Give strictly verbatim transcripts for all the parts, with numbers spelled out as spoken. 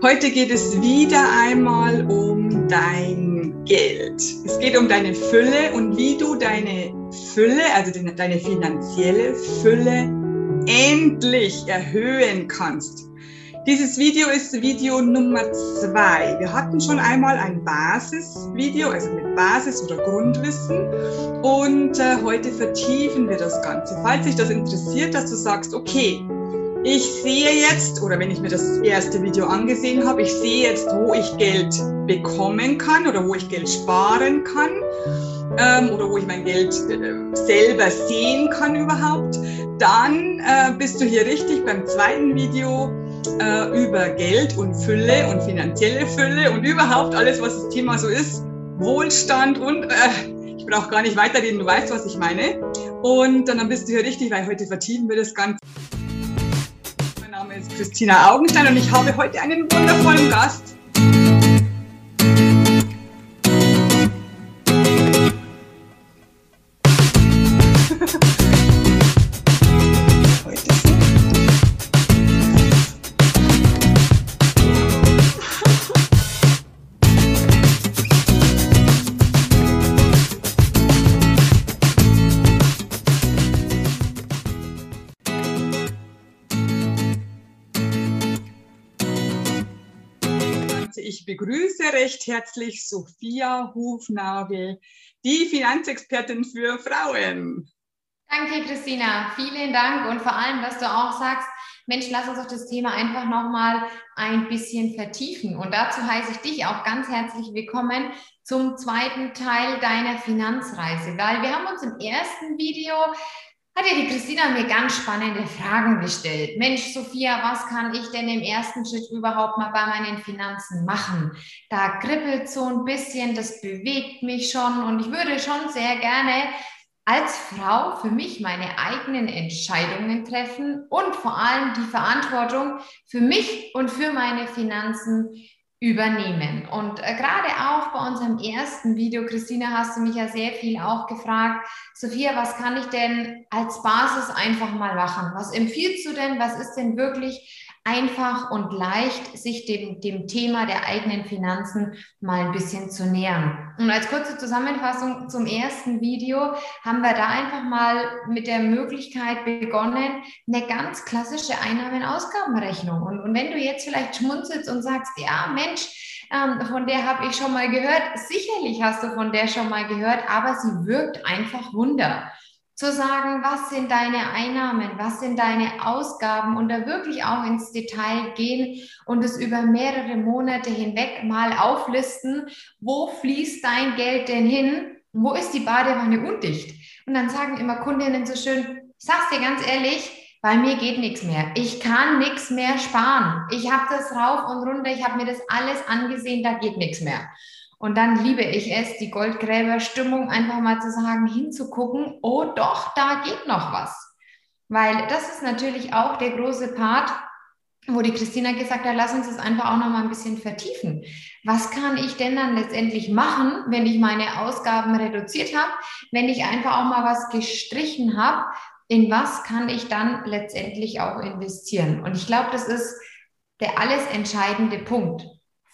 Heute geht es wieder einmal um dein Geld. Es geht um deine Fülle und wie du deine Fülle, also deine finanzielle Fülle, endlich erhöhen kannst. Dieses Video ist Video Nummer zwei. Wir hatten schon einmal ein Basisvideo, also mit Basis- oder Grundwissen. Und äh, heute vertiefen wir das Ganze. Falls dich das interessiert, dass du sagst, okay, ich sehe jetzt, oder wenn ich mir das erste Video angesehen habe, ich sehe jetzt, wo ich Geld bekommen kann oder wo ich Geld sparen kann ähm, oder wo ich mein Geld äh, selber sehen kann überhaupt, dann äh, bist du hier richtig beim zweiten Video äh, über Geld und Fülle und finanzielle Fülle und überhaupt alles, was das Thema so ist, Wohlstand und äh, ich brauche gar nicht weiterreden, du weißt, was ich meine. Und dann bist du hier richtig, weil heute vertiefen wir das Ganze. Mein Name ist Christina Augenstein und ich habe heute einen wundervollen Gast. Ich begrüße recht herzlich Sophia Hufnagel, die Finanzexpertin für Frauen. Danke, Christina. Vielen Dank und vor allem, dass du auch sagst, Mensch, lass uns doch das Thema einfach nochmal ein bisschen vertiefen. Und dazu heiße ich dich auch ganz herzlich willkommen zum zweiten Teil deiner Finanzreise, weil wir haben uns im ersten Video hat ja die Christina mir ganz spannende Fragen gestellt. Mensch, Sophia, was kann ich denn im ersten Schritt überhaupt mal bei meinen Finanzen machen? Da kribbelt so ein bisschen, das bewegt mich schon und ich würde schon sehr gerne als Frau für mich meine eigenen Entscheidungen treffen und vor allem die Verantwortung für mich und für meine Finanzen übernehmen. Und äh, gerade auch bei unserem ersten Video, Christina, hast du mich ja sehr viel auch gefragt, Sophia, was kann ich denn als Basis einfach mal machen? Was empfiehlst du denn? Was ist denn wirklich einfach und leicht, sich dem, dem Thema der eigenen Finanzen mal ein bisschen zu nähern? Und als kurze Zusammenfassung zum ersten Video haben wir da einfach mal mit der Möglichkeit begonnen, eine ganz klassische Einnahmen-Ausgabenrechnung. Und, und wenn du jetzt vielleicht schmunzelst und sagst, ja Mensch, ähm, von der habe ich schon mal gehört, sicherlich hast du von der schon mal gehört, aber sie wirkt einfach Wunder. Zu sagen, was sind deine Einnahmen, was sind deine Ausgaben und da wirklich auch ins Detail gehen und es über mehrere Monate hinweg mal auflisten, wo fließt dein Geld denn hin, wo ist die Badewanne undicht? Und dann sagen immer Kundinnen so schön, ich sag's dir ganz ehrlich, bei mir geht nichts mehr, ich kann nichts mehr sparen, ich habe das rauf und runter, ich habe mir das alles angesehen, da geht nichts mehr. Und dann liebe ich es, die Goldgräberstimmung einfach mal zu sagen, hinzugucken, oh doch, da geht noch was. Weil das ist natürlich auch der große Part, wo die Christina gesagt hat, lass uns das einfach auch noch mal ein bisschen vertiefen. Was kann ich denn dann letztendlich machen, wenn ich meine Ausgaben reduziert habe, wenn ich einfach auch mal was gestrichen habe, in was kann ich dann letztendlich auch investieren? Und ich glaube, das ist der alles entscheidende Punkt.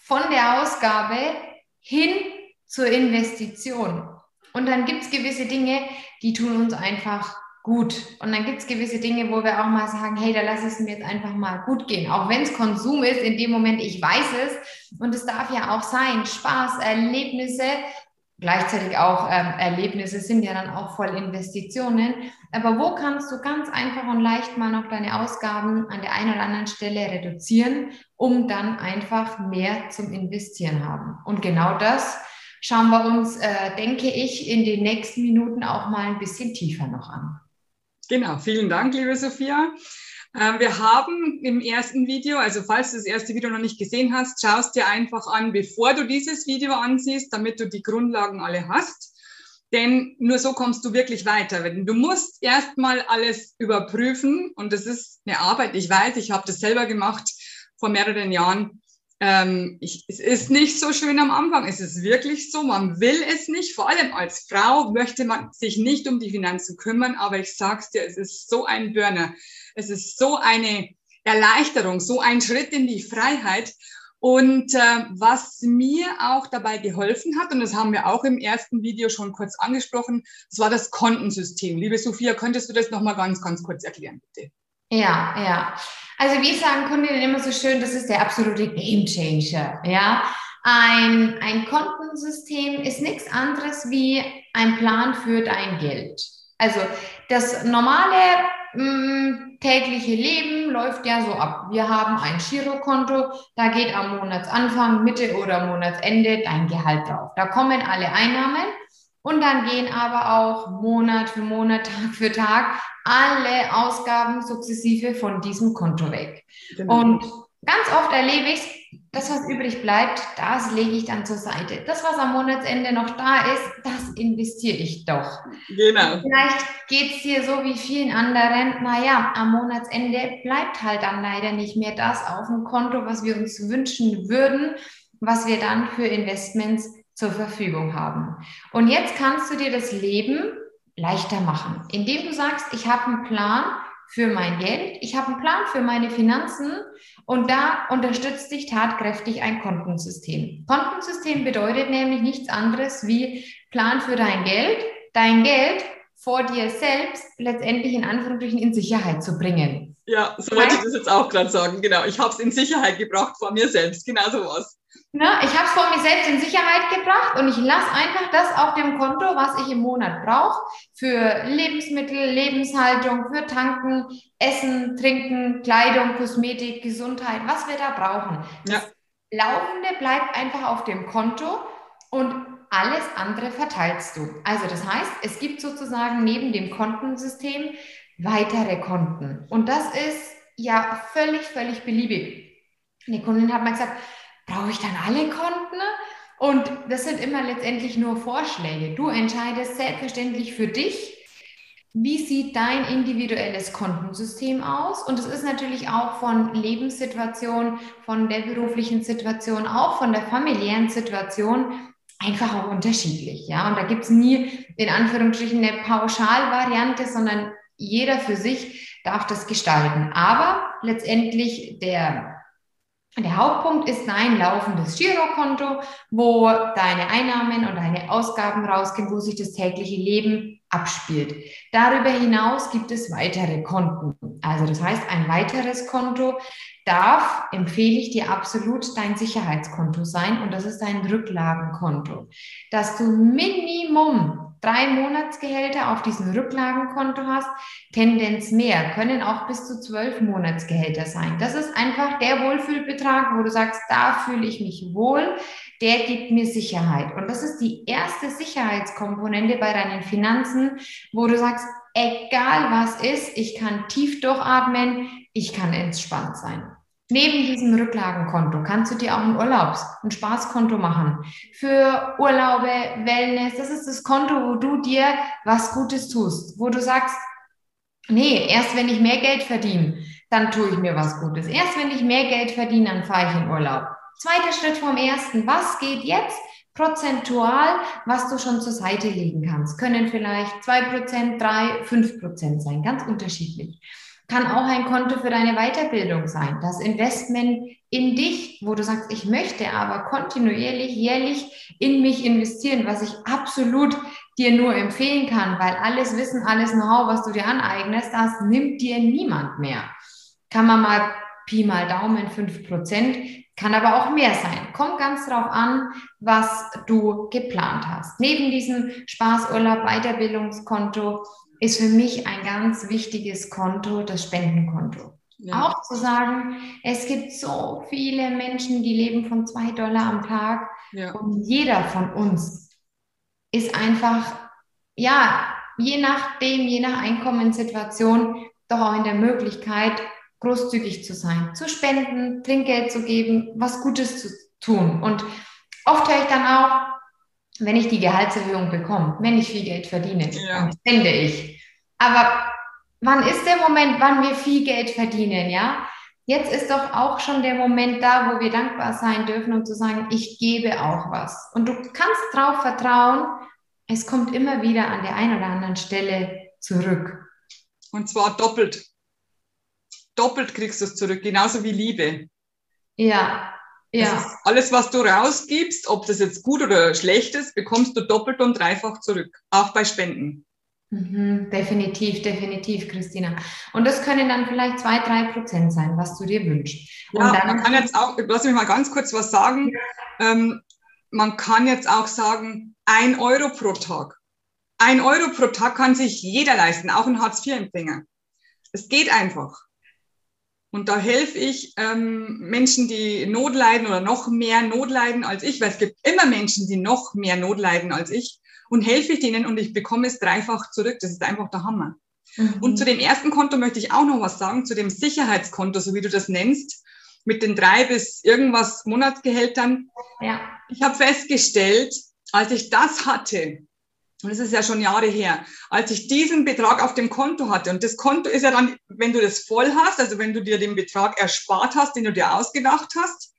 Von der Ausgabe hin zur Investition. Und dann gibt es gewisse Dinge, die tun uns einfach gut. Und dann gibt es gewisse Dinge, wo wir auch mal sagen, hey, da lasse ich es mir jetzt einfach mal gut gehen. Auch wenn es Konsum ist, in dem Moment, ich weiß es. Und es darf ja auch sein, Spaß, Erlebnisse, gleichzeitig auch ähm, Erlebnisse sind ja dann auch voll Investitionen. Aber wo kannst du ganz einfach und leicht mal noch deine Ausgaben an der einen oder anderen Stelle reduzieren, um dann einfach mehr zum Investieren haben? Und genau das schauen wir uns, äh, denke ich, in den nächsten Minuten auch mal ein bisschen tiefer noch an. Genau, vielen Dank, liebe Sophia. Wir haben im ersten Video, also falls du das erste Video noch nicht gesehen hast, schaust dir einfach an, bevor du dieses Video ansiehst, damit du die Grundlagen alle hast. Denn nur so kommst du wirklich weiter. Du musst erstmal alles überprüfen und das ist eine Arbeit. Ich weiß, ich habe das selber gemacht vor mehreren Jahren. Ähm, ich, es ist nicht so schön am Anfang, es ist wirklich so, man will es nicht, vor allem als Frau möchte man sich nicht um die Finanzen kümmern, aber ich sag's dir, es ist so ein Burner, es ist so eine Erleichterung, so ein Schritt in die Freiheit. Und äh, was mir auch dabei geholfen hat, und das haben wir auch im ersten Video schon kurz angesprochen, das war das Kontensystem. Liebe Sophia, könntest du das nochmal ganz, ganz kurz erklären, bitte? Ja, ja. Also wir sagen Kundinnen immer so schön, das ist der absolute Gamechanger. Ja? Ein, ein Kontensystem ist nichts anderes wie ein Plan für dein Geld. Also das normale mh, tägliche Leben läuft ja so ab. Wir haben ein Girokonto, da geht am Monatsanfang, Mitte oder Monatsende dein Gehalt drauf. Da kommen alle Einnahmen und dann gehen aber auch Monat für Monat, Tag für Tag alle Ausgaben sukzessive von diesem Konto weg. Genau. Und ganz oft erlebe ich es, das, was übrig bleibt, das lege ich dann zur Seite. Das, was am Monatsende noch da ist, das investiere ich doch. Genau. Vielleicht geht es dir so wie vielen anderen, naja, am Monatsende bleibt halt dann leider nicht mehr das auf dem Konto, was wir uns wünschen würden, was wir dann für Investments zur Verfügung haben. Und jetzt kannst du dir das Leben leichter machen, indem du sagst, ich habe einen Plan für mein Geld, ich habe einen Plan für meine Finanzen und da unterstützt dich tatkräftig ein Kontensystem. Kontensystem bedeutet nämlich nichts anderes wie Plan für dein Geld, dein Geld vor dir selbst letztendlich in Anführungsstrichen in Sicherheit zu bringen. Ja, so wollte ich das jetzt auch gerade sagen, genau. Ich habe es in Sicherheit gebracht vor mir selbst, genau so was. Na, ich habe es vor mir selbst in Sicherheit gebracht und ich lasse einfach das auf dem Konto, was ich im Monat brauche, für Lebensmittel, Lebenshaltung, für Tanken, Essen, Trinken, Kleidung, Kosmetik, Gesundheit, was wir da brauchen. Ja. Das Laufende bleibt einfach auf dem Konto und alles andere verteilst du. Also das heißt, es gibt sozusagen neben dem Kontensystem weitere Konten. Und das ist ja völlig, völlig beliebig. Eine Kundin hat mal gesagt, brauche ich dann alle Konten? Und das sind immer letztendlich nur Vorschläge. Du entscheidest selbstverständlich für dich, wie sieht dein individuelles Kontensystem aus? Und es ist natürlich auch von Lebenssituation, von der beruflichen Situation, auch von der familiären Situation einfach auch unterschiedlich. Ja? Und da gibt es nie in Anführungsstrichen eine Pauschalvariante, sondern jeder für sich darf das gestalten. Aber letztendlich der Der Hauptpunkt ist dein laufendes Girokonto, wo deine Einnahmen und deine Ausgaben rausgehen, wo sich das tägliche Leben abspielt. Darüber hinaus gibt es weitere Konten. Also das heißt, ein weiteres Konto darf, empfehle ich dir absolut, dein Sicherheitskonto sein und das ist dein Rücklagenkonto. Dass du Minimum drei Monatsgehälter auf diesem Rücklagenkonto hast, Tendenz mehr, können auch bis zu zwölf Monatsgehälter sein. Das ist einfach der Wohlfühlbetrag, wo du sagst, da fühle ich mich wohl, der gibt mir Sicherheit. Und das ist die erste Sicherheitskomponente bei deinen Finanzen, wo du sagst, egal was ist, ich kann tief durchatmen, ich kann entspannt sein. Neben diesem Rücklagenkonto kannst du dir auch ein Urlaubs- und Spaßkonto machen. Für Urlaube, Wellness, das ist das Konto, wo du dir was Gutes tust, wo du sagst, nee, erst wenn ich mehr Geld verdiene, dann tue ich mir was Gutes. Erst wenn ich mehr Geld verdiene, dann fahre ich in Urlaub. Zweiter Schritt vom ersten, was geht jetzt? Prozentual, was du schon zur Seite legen kannst. Können vielleicht zwei Prozent, drei Prozent, fünf Prozent sein, ganz unterschiedlich. Kann auch ein Konto für deine Weiterbildung sein, das Investment in dich, wo du sagst, ich möchte aber kontinuierlich, jährlich in mich investieren, was ich absolut dir nur empfehlen kann, weil alles Wissen, alles Know-how, was du dir aneignest, das nimmt dir niemand mehr. Kann man mal Pi mal Daumen fünf Prozent, kann aber auch mehr sein. Kommt ganz drauf an, was du geplant hast. Neben diesem Spaßurlaub, Weiterbildungskonto ist für mich ein ganz wichtiges Konto, das Spendenkonto. Ja. Auch zu sagen, es gibt so viele Menschen, die leben von zwei Dollar am Tag. Ja. Und jeder von uns ist einfach, ja, je nachdem, je nach Einkommenssituation, doch auch in der Möglichkeit, großzügig zu sein, zu spenden, Trinkgeld zu geben, was Gutes zu tun. Und oft höre ich dann auch, wenn ich die Gehaltserhöhung bekomme, wenn ich viel Geld verdiene, ja, dann spende ich. Aber wann ist der Moment, wann wir viel Geld verdienen? Ja? jetzt ist doch auch schon der Moment da, wo wir dankbar sein dürfen, um zu sagen, ich gebe auch was. Und du kannst darauf vertrauen, es kommt immer wieder an der einen oder anderen Stelle zurück. Und zwar doppelt. Doppelt kriegst du es zurück, genauso wie Liebe. Ja, ja. Alles, was du rausgibst, ob das jetzt gut oder schlecht ist, bekommst du doppelt und dreifach zurück, auch bei Spenden. Mhm, definitiv, definitiv, Christina. Und das können dann vielleicht zwei, drei Prozent sein, was du dir wünschst. Und ja, dann man kann jetzt auch, lass mich mal ganz kurz was sagen, ja. ähm, man kann jetzt auch sagen, ein Euro pro Tag. Ein Euro pro Tag kann sich jeder leisten, auch ein Hartz-vier-Empfänger. Es geht einfach. Und da helfe ich ähm, Menschen, die Not leiden oder noch mehr Not leiden als ich, weil es gibt immer Menschen, die noch mehr Not leiden als ich. Und helfe ich denen und ich bekomme es dreifach zurück. Das ist einfach der Hammer. Mhm. Und zu dem ersten Konto möchte ich auch noch was sagen, zu dem Sicherheitskonto, so wie du das nennst, mit den drei bis irgendwas Monatsgehältern. Ja. Ich habe festgestellt, als ich das hatte, und das ist ja schon Jahre her, als ich diesen Betrag auf dem Konto hatte, und das Konto ist ja dann, wenn du das voll hast, also wenn du dir den Betrag erspart hast, den du dir ausgedacht hast,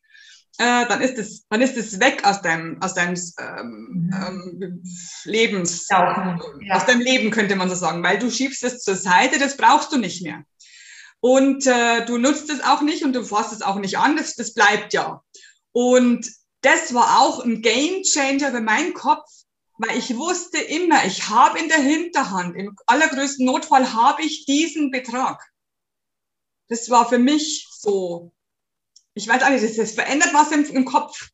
Äh, dann ist es, dann ist es weg aus deinem, aus deinem ähm, ähm, Lebens, ja, ja. aus deinem Leben könnte man so sagen, weil du schiebst es zur Seite, das brauchst du nicht mehr und äh, du nutzt es auch nicht und du fasst es auch nicht an, das, das bleibt ja. Und das war auch ein Game Changer für meinen Kopf, weil ich wusste immer, ich habe in der Hinterhand, im allergrößten Notfall habe ich diesen Betrag. Das war für mich so. Ich weiß auch nicht, das, das verändert was im, im Kopf.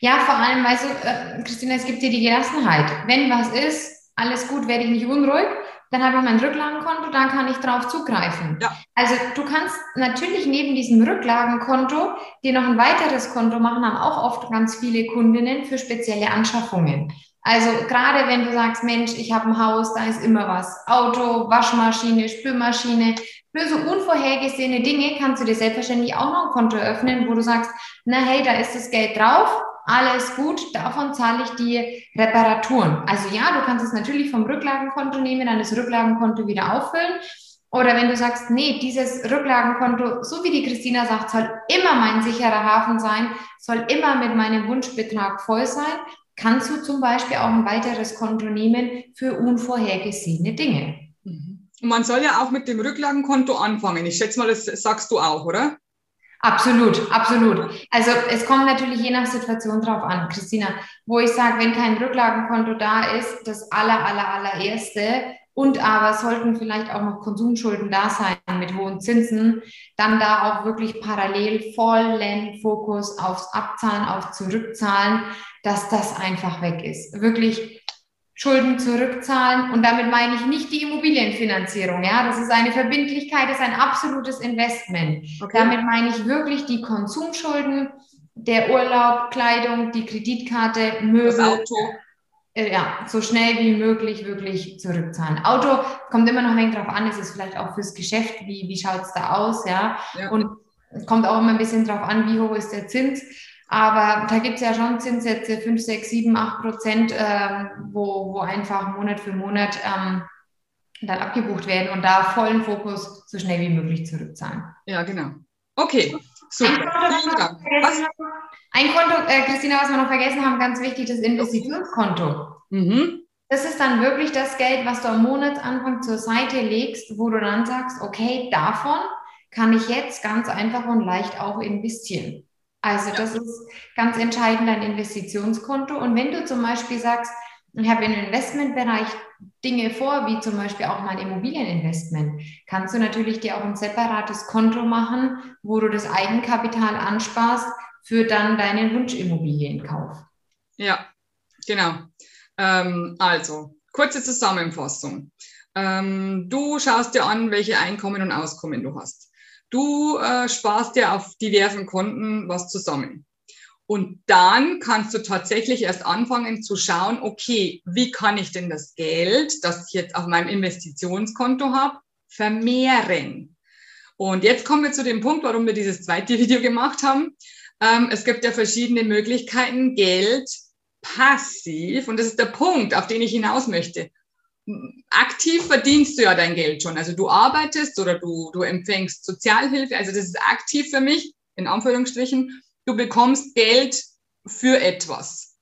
Ja, vor allem, weißt du, äh, Christina, es gibt dir die Gelassenheit. Wenn was ist, alles gut, werde ich nicht unruhig, dann habe ich mein Rücklagenkonto, dann kann ich drauf zugreifen. Ja. Also du kannst natürlich neben diesem Rücklagenkonto dir noch ein weiteres Konto machen, haben auch oft ganz viele Kundinnen für spezielle Anschaffungen. Also gerade wenn du sagst, Mensch, ich habe ein Haus, da ist immer was. Auto, Waschmaschine, Spülmaschine. Für so unvorhergesehene Dinge kannst du dir selbstverständlich auch noch ein Konto öffnen, wo du sagst, na hey, da ist das Geld drauf, alles gut, davon zahle ich die Reparaturen. Also ja, du kannst es natürlich vom Rücklagenkonto nehmen, dann das Rücklagenkonto wieder auffüllen. Oder wenn du sagst, nee, dieses Rücklagenkonto, so wie die Christina sagt, soll immer mein sicherer Hafen sein, soll immer mit meinem Wunschbetrag voll sein, kannst du zum Beispiel auch ein weiteres Konto nehmen für unvorhergesehene Dinge. Und man soll ja auch mit dem Rücklagenkonto anfangen. Ich schätze mal, das sagst du auch, oder? Absolut, absolut. Also es kommt natürlich je nach Situation drauf an, Christina, wo ich sage, wenn kein Rücklagenkonto da ist, das aller, aller, allererste und aber sollten vielleicht auch noch Konsumschulden da sein mit hohen Zinsen, dann da auch wirklich parallel vollen Fokus aufs Abzahlen, auf Zurückzahlen, dass das einfach weg ist. Wirklich Schulden zurückzahlen und damit meine ich nicht die Immobilienfinanzierung, ja, das ist eine Verbindlichkeit, das ist ein absolutes Investment. Okay. Damit meine ich wirklich die Konsumschulden, der Urlaub, Kleidung, die Kreditkarte, Möbel, das Auto. Äh, ja, so schnell wie möglich wirklich zurückzahlen. Auto kommt immer noch ein wenig drauf an, ist es vielleicht auch fürs Geschäft, wie wie schaut's da aus, ja? Ja. Und kommt auch immer ein bisschen drauf an, wie hoch ist der Zins. Aber da gibt es ja schon Zinssätze, fünf, sechs, sieben, acht Prozent, ähm, wo, wo einfach Monat für Monat ähm, dann abgebucht werden und da vollen Fokus so schnell wie möglich zurückzahlen. Ja, genau. Okay, super. Ein Konto, was wir Ein Konto äh, Christina, was wir noch vergessen haben, ganz wichtig, das Investitionskonto. Mhm. Das ist dann wirklich das Geld, was du am Monatsanfang zur Seite legst, wo du dann sagst, okay, davon kann ich jetzt ganz einfach und leicht auch investieren. Also das ist ganz entscheidend, ein Investitionskonto. Und wenn du zum Beispiel sagst, ich habe im Investmentbereich Dinge vor, wie zum Beispiel auch mein Immobilieninvestment, kannst du natürlich dir auch ein separates Konto machen, wo du das Eigenkapital ansparst für dann deinen Wunschimmobilienkauf. Ja, genau. Ähm, also, kurze Zusammenfassung. Ähm, du schaust dir an, welche Einkommen und Auskommen du hast. Du äh, sparst dir auf diversen Konten was zusammen. Und dann kannst du tatsächlich erst anfangen zu schauen, okay, wie kann ich denn das Geld, das ich jetzt auf meinem Investitionskonto habe, vermehren? Und jetzt kommen wir zu dem Punkt, warum wir dieses zweite Video gemacht haben. Ähm, es gibt ja verschiedene Möglichkeiten, Geld passiv, und das ist der Punkt, auf den ich hinaus möchte, aktiv verdienst du ja dein Geld schon. Also du arbeitest oder du, du empfängst Sozialhilfe. Also das ist aktiv für mich, in Anführungsstrichen. Du bekommst Geld für etwas.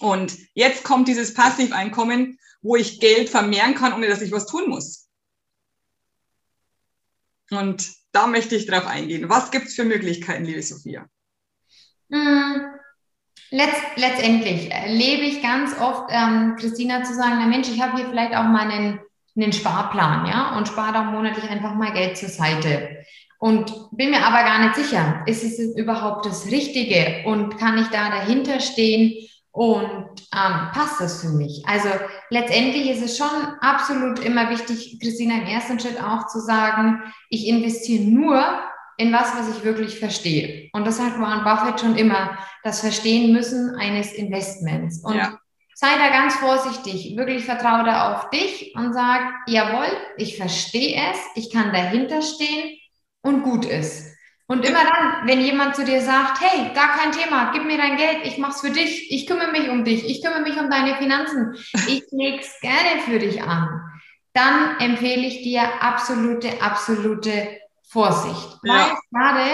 Und jetzt kommt dieses Passiveinkommen, wo ich Geld vermehren kann, ohne dass ich was tun muss. Und da möchte ich drauf eingehen. Was gibt es für Möglichkeiten, liebe Sophia? Hm. Letzt, letztendlich lebe ich ganz oft, ähm, Christina, zu sagen, na Mensch, ich habe hier vielleicht auch mal einen, einen Sparplan, ja, und spare da monatlich einfach mal Geld zur Seite. Und bin mir aber gar nicht sicher, ist es überhaupt das Richtige und kann ich da dahinter stehen und ähm, passt das für mich? Also letztendlich ist es schon absolut immer wichtig, Christina, im ersten Schritt auch zu sagen, ich investiere nur in was, was ich wirklich verstehe. Und das hat Warren Buffett schon immer, das Verstehen müssen eines Investments. Und ja. Sei da ganz vorsichtig, wirklich vertraue da auf dich und sag, jawohl, ich verstehe es, ich kann dahinter stehen und gut ist. Und immer dann, wenn jemand zu dir sagt, hey, gar kein Thema, gib mir dein Geld, ich mach's für dich, ich kümmere mich um dich, ich kümmere mich um deine Finanzen, ich leg's gerne für dich an, dann empfehle ich dir absolute, absolute Vorsicht, weil ja. gerade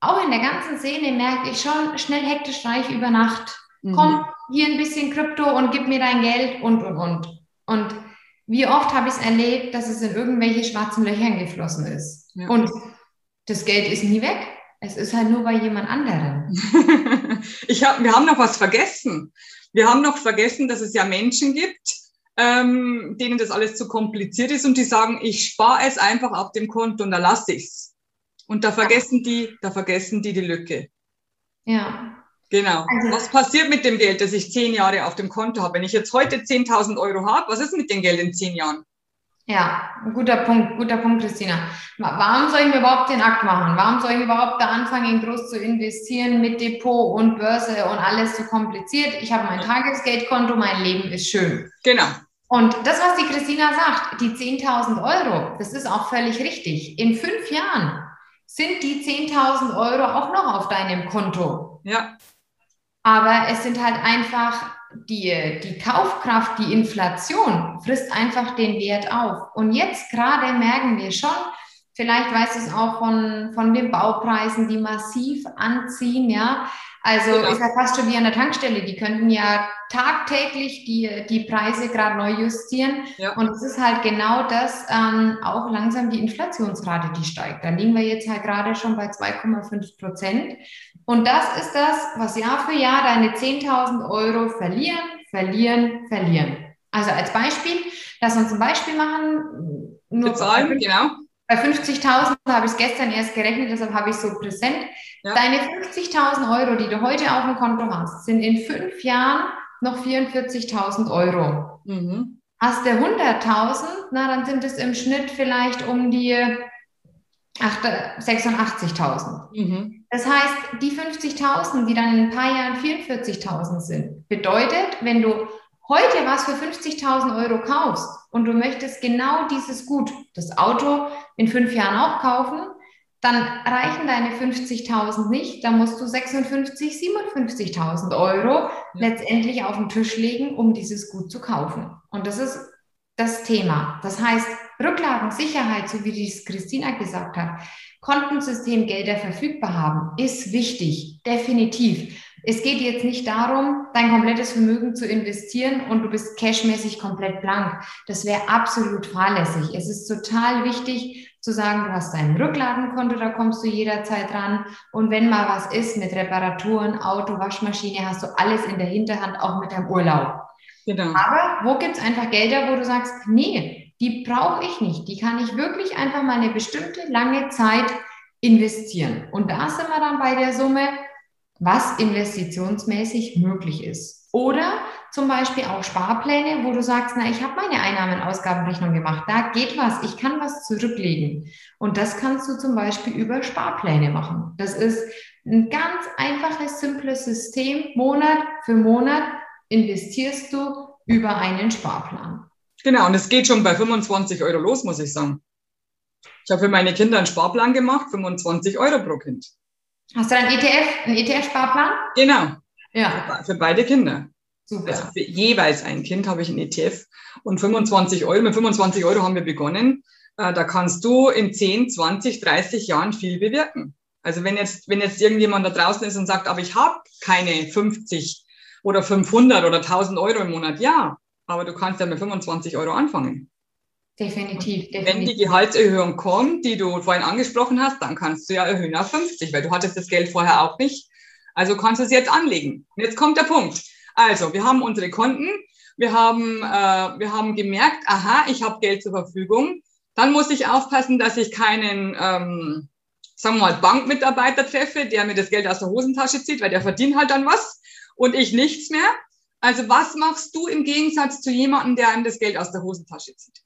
auch in der ganzen Szene merke ich schon, schnell hektisch reich über Nacht. Mhm. Komm, hier ein bisschen Krypto und gib mir dein Geld und, und, und. Und wie oft habe ich es erlebt, dass es in irgendwelche schwarzen Löchern geflossen ist. Ja. Und das Geld ist nie weg. Es ist halt nur bei jemand anderem. ich hab, wir haben noch was vergessen. Wir haben noch vergessen, dass es ja Menschen gibt, Ähm, denen das alles zu kompliziert ist und die sagen, ich spare es einfach auf dem Konto und da lasse ich es. Und da vergessen die, da vergessen die die Lücke. Ja. Genau. Also, was passiert mit dem Geld, das ich zehn Jahre auf dem Konto habe? Wenn ich jetzt heute zehntausend Euro habe, was ist mit dem Geld in zehn Jahren? Ja, guter Punkt, guter Punkt, Christina. Warum soll ich mir überhaupt den Akt machen? Warum soll ich überhaupt da anfangen, groß zu investieren mit Depot und Börse und alles so kompliziert? Ich habe mein Tagesgeldkonto, mein Leben ist schön. Genau. Und das, was die Christina sagt, die zehntausend Euro, das ist auch völlig richtig. In fünf Jahren sind die zehntausend Euro auch noch auf deinem Konto. Ja. Aber es sind halt einfach die, die Kaufkraft, die Inflation frisst einfach den Wert auf. Und jetzt gerade merken wir schon, vielleicht weißt du es auch von, von den Baupreisen, die massiv anziehen, ja. Also genau. Ist ja fast schon wie an der Tankstelle. Die könnten ja tagtäglich die, die Preise gerade neu justieren. Ja. Und es ist halt genau das, ähm, auch langsam die Inflationsrate, die steigt. Da liegen wir jetzt halt gerade schon bei zwei Komma fünf Prozent. Und das ist das, was Jahr für Jahr deine zehntausend Euro verlieren, verlieren, verlieren. Also als Beispiel, lass uns ein Beispiel machen. Nur bezahlen, genau. Bei fünfzigtausend habe ich es gestern erst gerechnet, deshalb habe ich es so präsent. Ja. Deine fünfzigtausend Euro, die du heute auf dem Konto hast, sind in fünf Jahren noch vierundvierzigtausend Euro. Mhm. Hast du hunderttausend, na, dann sind es im Schnitt vielleicht um die sechsundachtzigtausend. Mhm. Das heißt, die fünfzigtausend, die dann in ein paar Jahren vierundvierzigtausend sind, bedeutet, wenn du heute was für fünfzigtausend Euro kaufst und du möchtest genau dieses Gut, das Auto, in fünf Jahren auch kaufen, dann reichen deine fünfzigtausend nicht, dann musst du sechsundfünfzigtausend, siebenundfünfzigtausend Euro letztendlich auf den Tisch legen, um dieses Gut zu kaufen. Und das ist das Thema. Das heißt, Rücklagen, Sicherheit, so wie dies Christina gesagt hat, Kontensystem, Gelder verfügbar haben, ist wichtig, definitiv. Es geht jetzt nicht darum, dein komplettes Vermögen zu investieren und du bist cashmäßig komplett blank. Das wäre absolut fahrlässig. Es ist total wichtig zu sagen, du hast dein Rücklagenkonto, da kommst du jederzeit ran. Und wenn mal was ist mit Reparaturen, Auto, Waschmaschine, hast du alles in der Hinterhand, auch mit deinem Urlaub. Genau. Aber wo gibt es einfach Gelder, wo du sagst, nee, die brauche ich nicht. Die kann ich wirklich einfach mal eine bestimmte lange Zeit investieren. Und da sind wir dann bei der Summe, was investitionsmäßig möglich ist. Oder zum Beispiel auch Sparpläne, wo du sagst, na, ich habe meine Einnahmen-Ausgabenrechnung gemacht, da geht was, ich kann was zurücklegen. Und das kannst du zum Beispiel über Sparpläne machen. Das ist ein ganz einfaches, simples System. Monat für Monat investierst du über einen Sparplan. Genau, und es geht schon bei fünfundzwanzig Euro los, muss ich sagen. Ich habe für meine Kinder einen Sparplan gemacht, fünfundzwanzig Euro pro Kind. Hast du einen E T F, einen E T F-Sparplan? Genau. Ja. Für beide Kinder. Super. Also für jeweils ein Kind habe ich ein E T F und fünfundzwanzig Euro. Mit fünfundzwanzig Euro haben wir begonnen. Da kannst du in zehn, zwanzig, dreißig Jahren viel bewirken. Also wenn jetzt, wenn jetzt irgendjemand da draußen ist und sagt, aber ich habe keine fünfzig oder fünfhundert oder tausend Euro im Monat. Ja, aber du kannst ja mit fünfundzwanzig Euro anfangen. Definitiv, definitiv. Wenn die Gehaltserhöhung kommt, die du vorhin angesprochen hast, dann kannst du ja erhöhen auf fünfzig, weil du hattest das Geld vorher auch nicht. Also kannst du es jetzt anlegen. Und jetzt kommt der Punkt. Also wir haben unsere Konten, wir haben, äh, wir haben gemerkt, aha, ich habe Geld zur Verfügung. Dann muss ich aufpassen, dass ich keinen, ähm, sagen wir mal, Bankmitarbeiter treffe, der mir das Geld aus der Hosentasche zieht, weil der verdient halt dann was und ich nichts mehr. Also was machst du im Gegensatz zu jemandem, der einem das Geld aus der Hosentasche zieht?